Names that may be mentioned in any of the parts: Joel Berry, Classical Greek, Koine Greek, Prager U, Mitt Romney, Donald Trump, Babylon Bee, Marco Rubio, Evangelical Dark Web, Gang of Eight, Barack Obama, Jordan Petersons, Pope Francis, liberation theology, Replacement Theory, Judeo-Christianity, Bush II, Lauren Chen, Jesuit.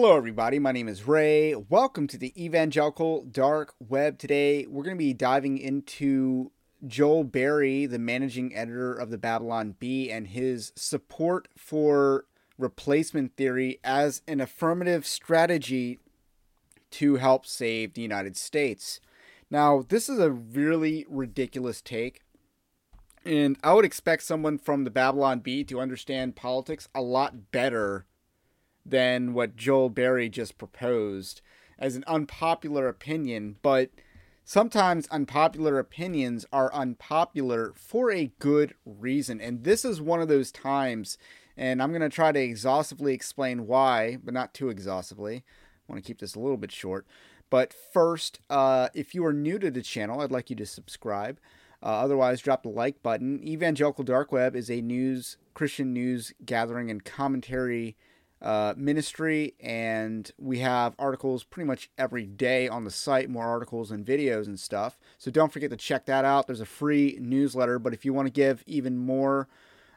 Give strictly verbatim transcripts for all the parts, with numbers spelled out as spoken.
Hello everybody, my name is Ray. Welcome to the Evangelical Dark Web. Today we're going to be diving into Joel Berry, the managing editor of the Babylon Bee, and his support for replacement theory as an affirmative strategy to help save the United States. Now, this is a really ridiculous take, and I would expect someone from the Babylon Bee to understand politics a lot better than what Joel Berry just proposed as an unpopular opinion, but sometimes unpopular opinions are unpopular for a good reason. And this is one of those times, and I'm going to try to exhaustively explain why, but not too exhaustively. I want to keep this a little bit short. But first, uh, if you are new to the channel, I'd like you to subscribe. Uh, otherwise, drop the like button. Evangelical Dark Web is a news, Christian news gathering and commentary Uh, ministry, and we have articles pretty much every day on the site, more articles and videos and stuff. So don't forget to check that out. There's a free newsletter, but if you want to give even more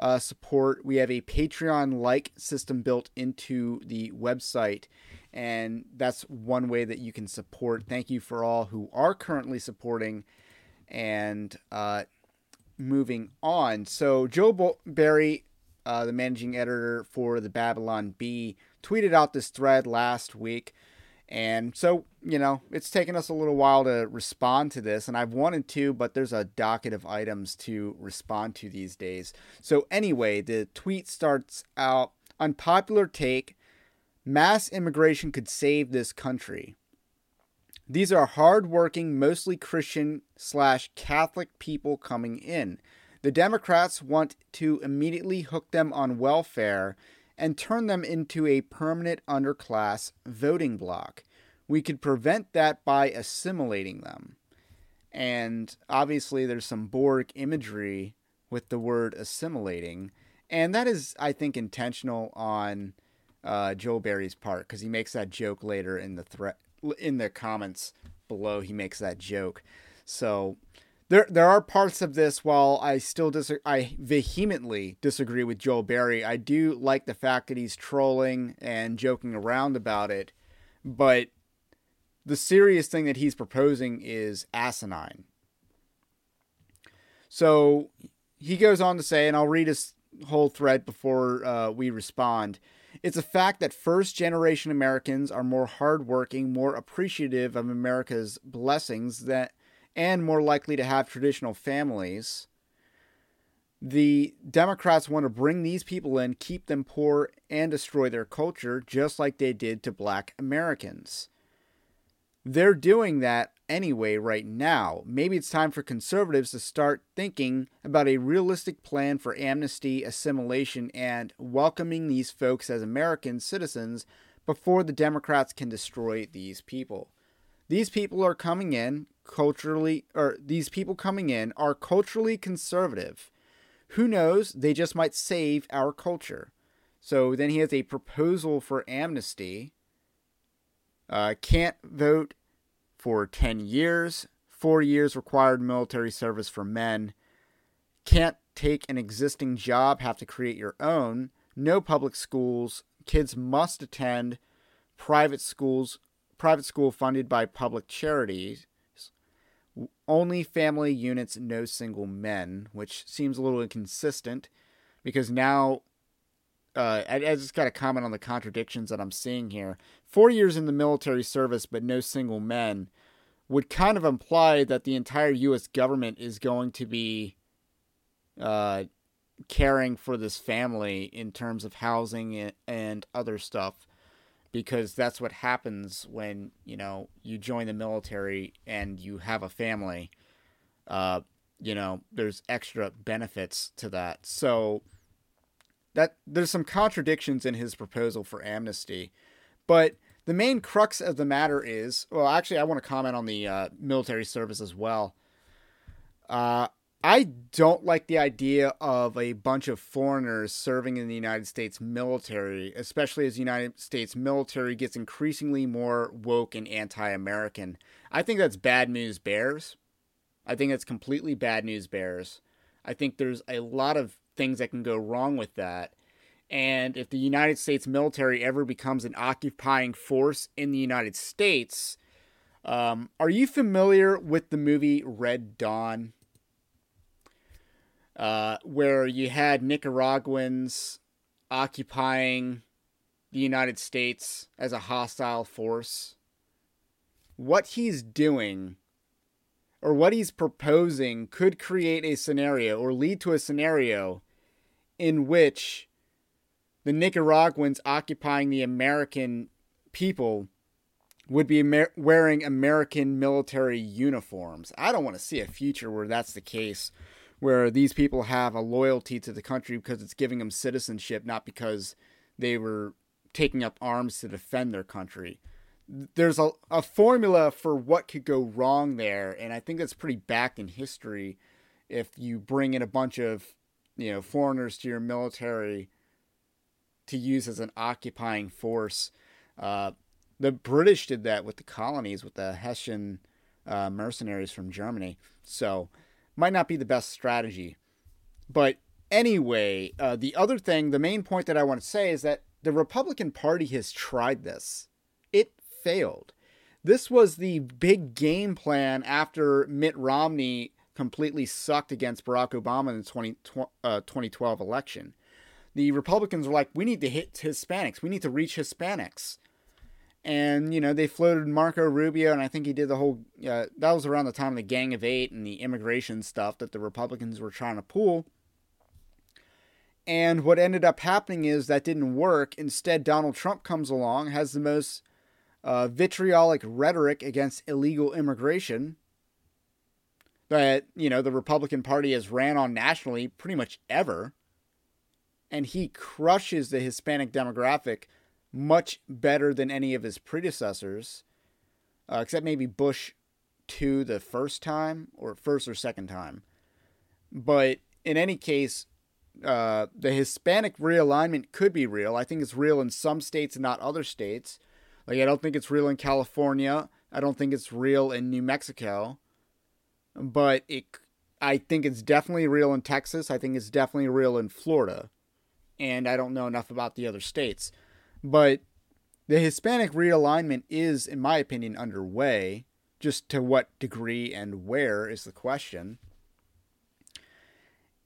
uh, support, we have a Patreon-like system built into the website, and that's one way that you can support. Thank you for all who are currently supporting, and uh, moving on. So Joel Berry, Uh, the managing editor for the Babylon Bee, tweeted out this thread last week. And so, you know, it's taken us a little while to respond to this, and I've wanted to, but there's a docket of items to respond to these days. So anyway, the tweet starts out, unpopular take, mass immigration could save this country. These are hardworking, mostly Christian slash Catholic people coming in. The Democrats want to immediately hook them on welfare and turn them into a permanent underclass voting bloc. We could prevent that by assimilating them. And obviously there's some Borg imagery with the word assimilating. And that is, I think, intentional on uh, Joel Berry's part, because he makes that joke later in the threat, in the comments below. He makes that joke. So There there are parts of this, while I still dis- I vehemently disagree with Joel Berry, I do like the fact that he's trolling and joking around about it, but the serious thing that he's proposing is asinine. So he goes on to say, and I'll read his whole thread before uh, we respond, it's a fact that first-generation Americans are more hardworking, more appreciative of America's blessings that and more likely to have traditional families. The Democrats want to bring these people in, keep them poor, and destroy their culture, just like they did to black Americans. They're doing that anyway right now. Maybe it's time for conservatives to start thinking about a realistic plan for amnesty, assimilation, and welcoming these folks as American citizens before the Democrats can destroy these people. These people are coming in culturally, or these people coming in are culturally conservative. Who knows? They just might save our culture. So then he has a proposal for amnesty. Uh, can't vote for ten years. Four years required military service for men. Can't take an existing job, have to create your own. No public schools. Kids must attend private schools. Private school funded by public charities, only family units, no single men, which seems a little inconsistent because now uh, I, I just got to comment on the contradictions that I'm seeing here. Four years in the military service, but no single men would kind of imply that the entire U S government is going to be uh, caring for this family in terms of housing and other stuff. Because that's what happens when, you know, you join the military and you have a family. Uh, you know, there's extra benefits to that. So that there's some contradictions in his proposal for amnesty. But the main crux of the matter is, well, actually, I want to comment on the uh, military service as well. Uh, I don't like the idea of a bunch of foreigners serving in the United States military, especially as the United States military gets increasingly more woke and anti-American. I think that's bad news bears. I think that's completely bad news bears. I think there's a lot of things that can go wrong with that. And if the United States military ever becomes an occupying force in the United States, um, are you familiar with the movie Red Dawn? Uh, where you had Nicaraguans occupying the United States as a hostile force. What he's doing, or what he's proposing, could create a scenario or lead to a scenario in which the Nicaraguans occupying the American people would be Amer- wearing American military uniforms. I don't want to see a future where that's the case, where these people have a loyalty to the country because it's giving them citizenship, not because they were taking up arms to defend their country. There's a, a formula for what could go wrong there, and I think that's pretty backed in history if you bring in a bunch of, you know, foreigners to your military to use as an occupying force. Uh, the British did that with the colonies, with the Hessian uh, mercenaries from Germany. So... might not be the best strategy. But anyway, uh, the other thing, the main point that I want to say is that the Republican Party has tried this. It failed. This was the big game plan after Mitt Romney completely sucked against Barack Obama in the twenty twelve election. The Republicans were like, we need to hit Hispanics. We need to reach Hispanics. And, you know, they floated Marco Rubio, and I think he did the whole, uh, that was around the time of the Gang of Eight and the immigration stuff that the Republicans were trying to pull. And what ended up happening is that didn't work. Instead, Donald Trump comes along, has the most uh, vitriolic rhetoric against illegal immigration that, you know, the Republican Party has ran on nationally pretty much ever. And he crushes the Hispanic demographic much better than any of his predecessors, uh, except maybe Bush the second the first time, or first or second time. But in any case, uh, the Hispanic realignment could be real. I think it's real in some states and not other states. Like, I don't think it's real in California. I don't think it's real in New Mexico. But it, I think it's definitely real in Texas. I think it's definitely real in Florida. And I don't know enough about the other states. But the Hispanic realignment is, in my opinion, underway. Just to what degree and where is the question.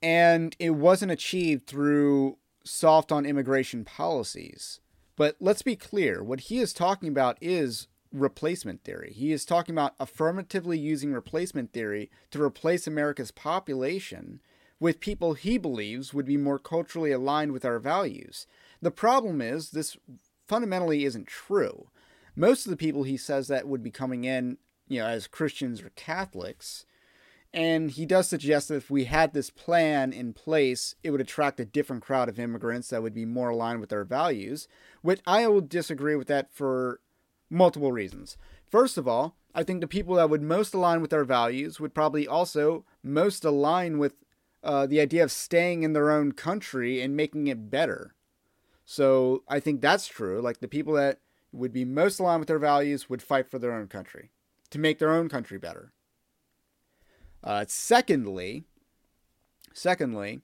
And it wasn't achieved through soft on immigration policies. But let's be clear. What he is talking about is replacement theory. He is talking about affirmatively using replacement theory to replace America's population with people he believes would be more culturally aligned with our values. The problem is this fundamentally isn't true. Most of the people he says that would be coming in, you know, as Christians or Catholics, and he does suggest that if we had this plan in place, it would attract a different crowd of immigrants that would be more aligned with our values, which I will disagree with that for multiple reasons. First of all, I think the people that would most align with our values would probably also most align with uh, the idea of staying in their own country and making it better. So I think that's true. Like, the people that would be most aligned with their values would fight for their own country to make their own country better. Uh, secondly, secondly,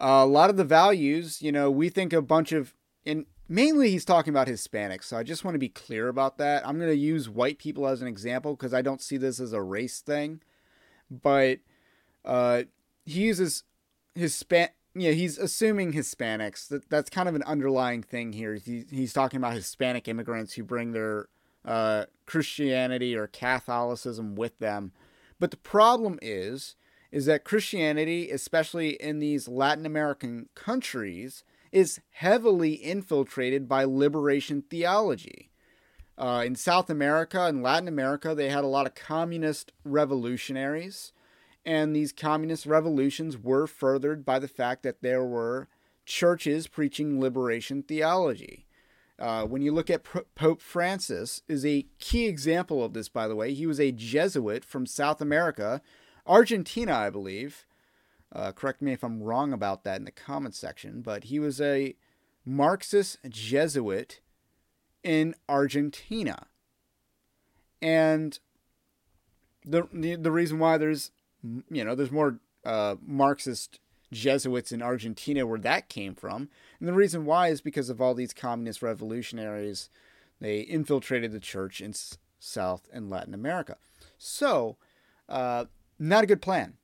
uh, a lot of the values, you know, we think a bunch of, and mainly he's talking about Hispanics. So I just want to be clear about that. I'm going to use white people as an example because I don't see this as a race thing, but uh, he uses Hispanic. Yeah, he's assuming Hispanics. That that's kind of an underlying thing here. He, he's talking about Hispanic immigrants who bring their uh, Christianity or Catholicism with them. But the problem is, is that Christianity, especially in these Latin American countries, is heavily infiltrated by liberation theology. Uh, in South America and Latin America, they had a lot of communist revolutionaries. And these communist revolutions were furthered by the fact that there were churches preaching liberation theology. Uh, when you look at P- Pope Francis is a key example of this, by the way. He was a Jesuit from South America, Argentina, I believe. Uh, correct me if I'm wrong about that in the comments section. But he was a Marxist Jesuit in Argentina. And the the, the reason why there's... you know, there's more uh, Marxist Jesuits in Argentina, where that came from. And the reason why is because of all these communist revolutionaries. They infiltrated the church in South and Latin America. So, uh, not a good plan.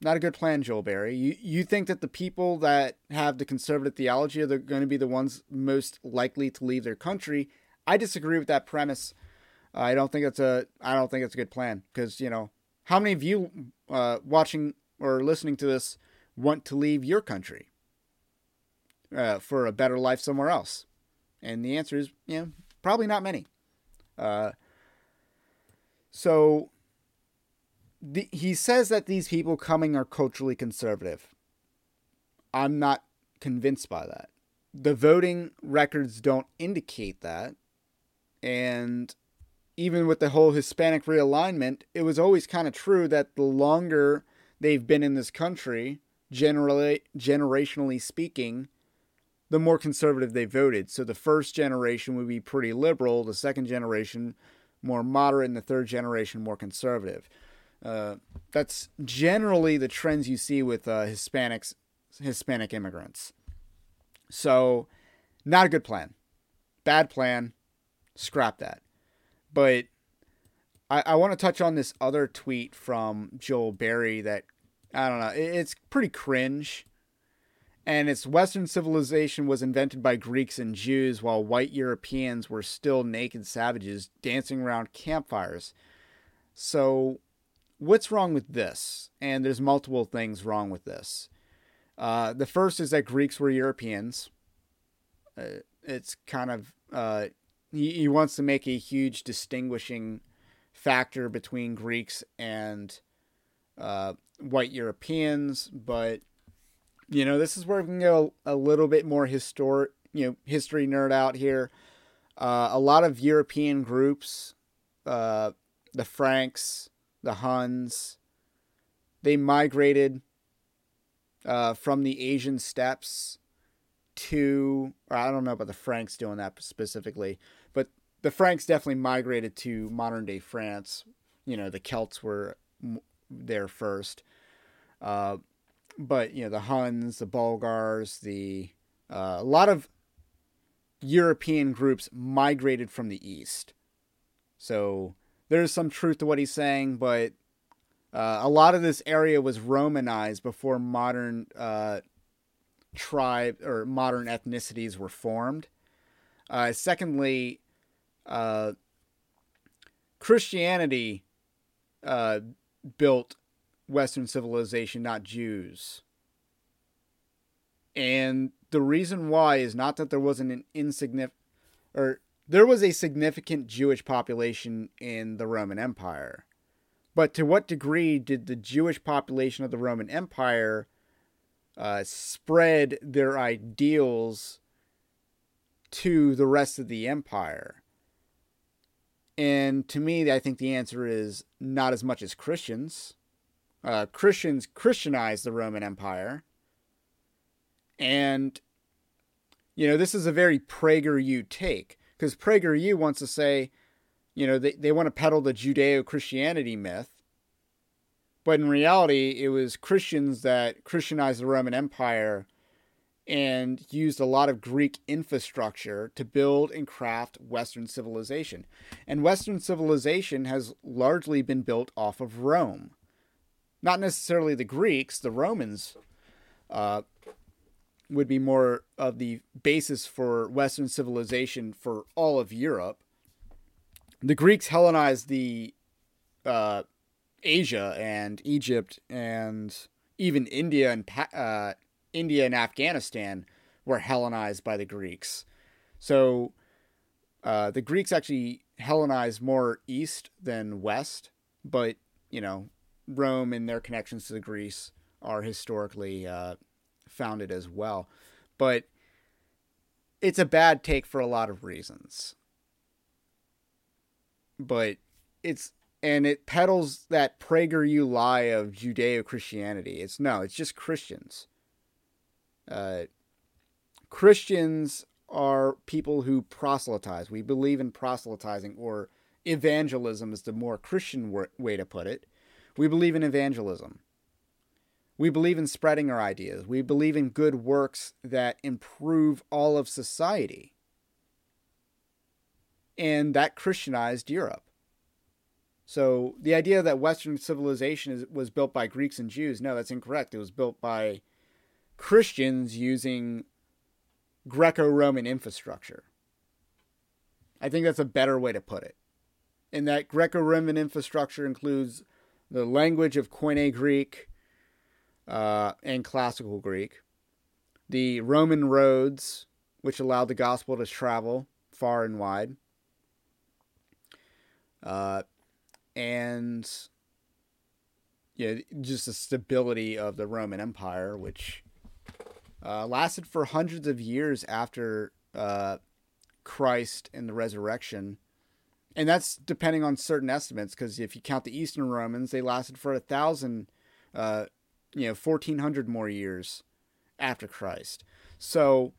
Not a good plan, Joel Berry. You, you think that the people that have the conservative theology are going to be the ones most likely to leave their country. I disagree with that premise. Uh, I don't think that's a, I don't think that's a good plan. Because, you know, how many of you uh, watching or listening to this want to leave your country uh, for a better life somewhere else? And the answer is, you know, probably not many. Uh, so the, he says that these people coming are culturally conservative. I'm not convinced by that. The voting records don't indicate that. And even with the whole Hispanic realignment, it was always kind of true that the longer they've been in this country, generally, generationally speaking, the more conservative they voted. So the first generation would be pretty liberal, the second generation more moderate, and the third generation more conservative. Uh, that's generally the trends you see with uh, Hispanics, Hispanic immigrants. So not a good plan. Bad plan. Scrap that. But I, I want to touch on this other tweet from Joel Berry that, I don't know, it, it's pretty cringe. And it's Western civilization was invented by Greeks and Jews while white Europeans were still naked savages dancing around campfires. So what's wrong with this? And there's multiple things wrong with this. Uh, the first is that Greeks were Europeans. Uh, it's kind of, uh, he, he wants to make a huge distinguishing factor between Greeks and uh, white Europeans, but... You know, this is where we can go a little bit more historic, you know, history nerd out here. Uh, a lot of European groups, uh, the Franks, the Huns, they migrated uh, from the Asian steppes to, or I don't know about the Franks doing that specifically, but the Franks definitely migrated to modern day France. You know, the Celts were there first. Uh, But, you know, the Huns, the Bulgars, the uh, a lot of European groups migrated from the East. So there's some truth to what he's saying, but uh, a lot of this area was Romanized before modern uh, tribe or modern ethnicities were formed. Uh, secondly, uh, Christianity uh, built Western civilization, not Jews. And the reason why is not that there wasn't an insignificant, or there was a significant Jewish population in the Roman Empire. But to what degree did the Jewish population of the Roman Empire uh, spread their ideals to the rest of the empire? And to me, I think the answer is not as much as Christians. Uh, Christians Christianized the Roman Empire. And, you know, this is a very Prager U take, because Prager U wants to say, you know, they, they want to peddle the Judeo-Christianity myth. But in reality, it was Christians that Christianized the Roman Empire and used a lot of Greek infrastructure to build and craft Western civilization. And Western civilization has largely been built off of Rome. Not necessarily the Greeks, the Romans uh, would be more of the basis for Western civilization for all of Europe. The Greeks Hellenized the uh, Asia and Egypt and even India and uh, India and Afghanistan were Hellenized by the Greeks. So uh, the Greeks actually Hellenized more east than west, but, you know, Rome and their connections to the Greece are historically uh, founded as well. But it's a bad take for a lot of reasons. But it's, and it peddles that PragerU lie of Judeo-Christianity. It's no, it's just Christians. Uh, Christians are people who proselytize. We believe in proselytizing, or evangelism is the more Christian way to put it. We believe in evangelism. We believe in spreading our ideas. We believe in good works that improve all of society. And that Christianized Europe. So the idea that Western civilization is, was built by Greeks and Jews, no, that's incorrect. It was built by Christians using Greco-Roman infrastructure. I think that's a better way to put it. And that Greco-Roman infrastructure includes the language of Koine Greek uh, and Classical Greek, the Roman roads, which allowed the gospel to travel far and wide, uh, and yeah, just the stability of the Roman Empire, which uh, lasted for hundreds of years after uh, Christ and the resurrection. And that's depending on certain estimates, because if you count the Eastern Romans, they lasted for a thousand, uh, you know, fourteen hundred more years after Christ. So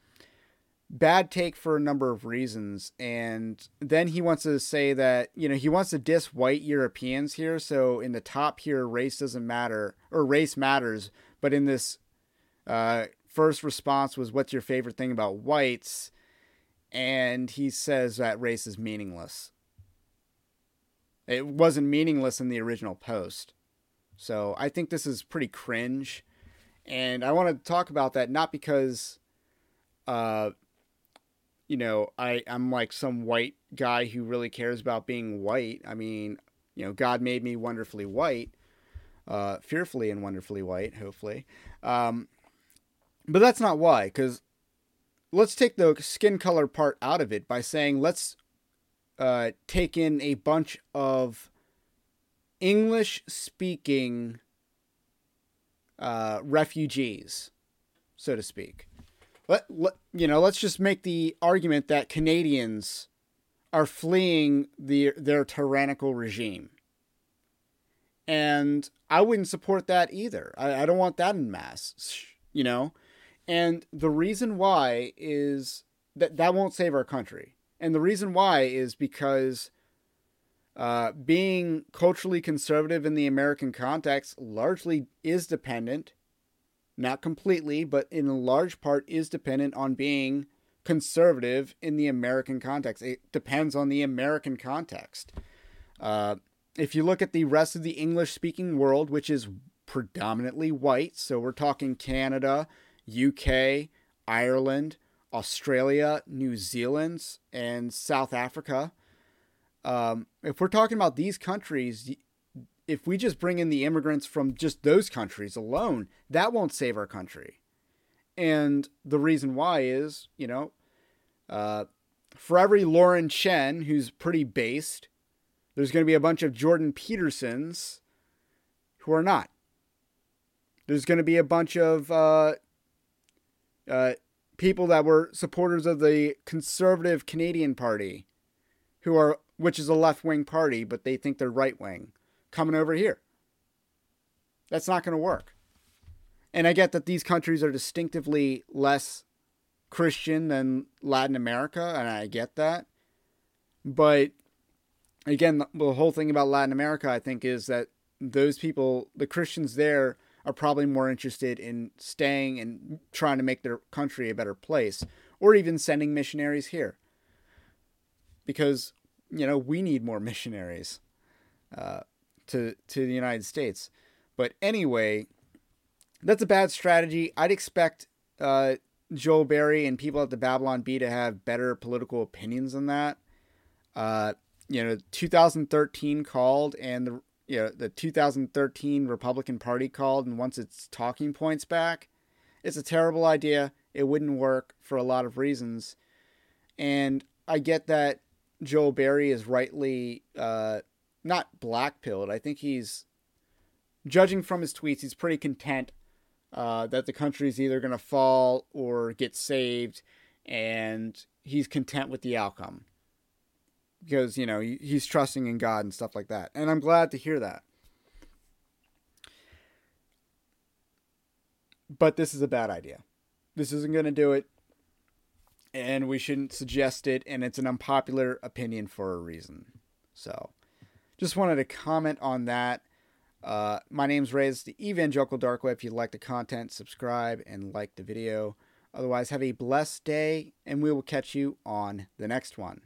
bad take for a number of reasons. And then he wants to say that, you know, he wants to diss white Europeans here. So in the top here, race doesn't matter, or race matters. But in this uh, first response was, what's your favorite thing about whites? And he says that race is meaningless. It wasn't meaningless in the original post. So I think this is pretty cringe. And I want to talk about that, not because, uh, you know, I, I'm like some white guy who really cares about being white. I mean, you know, God made me wonderfully white, uh, fearfully and wonderfully white, hopefully. Um, but that's not why, because let's take the skin color part out of it by saying let's Uh, take in a bunch of English-speaking uh, refugees, so to speak. Let, let you know. Let's just make the argument that Canadians are fleeing the their tyrannical regime, and I wouldn't support that either. I, I don't want that en masse, you know. And the reason why is that that won't save our country. And the reason why is because uh, being culturally conservative in the American context largely is dependent, not completely, but in a large part is dependent on being conservative in the American context. It depends on the American context. Uh, if you look at the rest of the English-speaking world, which is predominantly white, so we're talking Canada, U K, Ireland, Australia, New Zealand, and South Africa. Um, if we're talking about these countries, if we just bring in the immigrants from just those countries alone, that won't save our country. And the reason why is, you know, uh, for every Lauren Chen, who's pretty based, there's going to be a bunch of Jordan Petersons who are not. There's going to be a bunch of uh, uh, people that were supporters of the conservative Canadian party, who are, which is a left-wing party, but they think they're right-wing, coming over here. That's not going to work. And I get that these countries are distinctively less Christian than Latin America, and I get that. But again, the whole thing about Latin America, I think, is that those people, the Christians there, are probably more interested in staying and trying to make their country a better place, or even sending missionaries here. Because, you know, we need more missionaries uh, to to the United States. But anyway, that's a bad strategy. I'd expect uh, Joel Berry and people at the Babylon Bee to have better political opinions than that. Uh, you know, two thousand thirteen called, and the You know, the two thousand thirteen Republican Party called and wants its talking points back. It's a terrible idea. It wouldn't work for a lot of reasons. And I get that Joel Berry is rightly uh, not blackpilled. I think he's, judging from his tweets, he's pretty content uh, that the country is either going to fall or get saved. And he's content with the outcome. Because, you know, he's trusting in God and stuff like that. And I'm glad to hear that. But this is a bad idea. This isn't going to do it. And we shouldn't suggest it. And it's an unpopular opinion for a reason. So, just wanted to comment on that. Uh, my name's Ray. It's the Evangelical Dark Web. If you like the content, subscribe and like the video. Otherwise, have a blessed day, and we will catch you on the next one.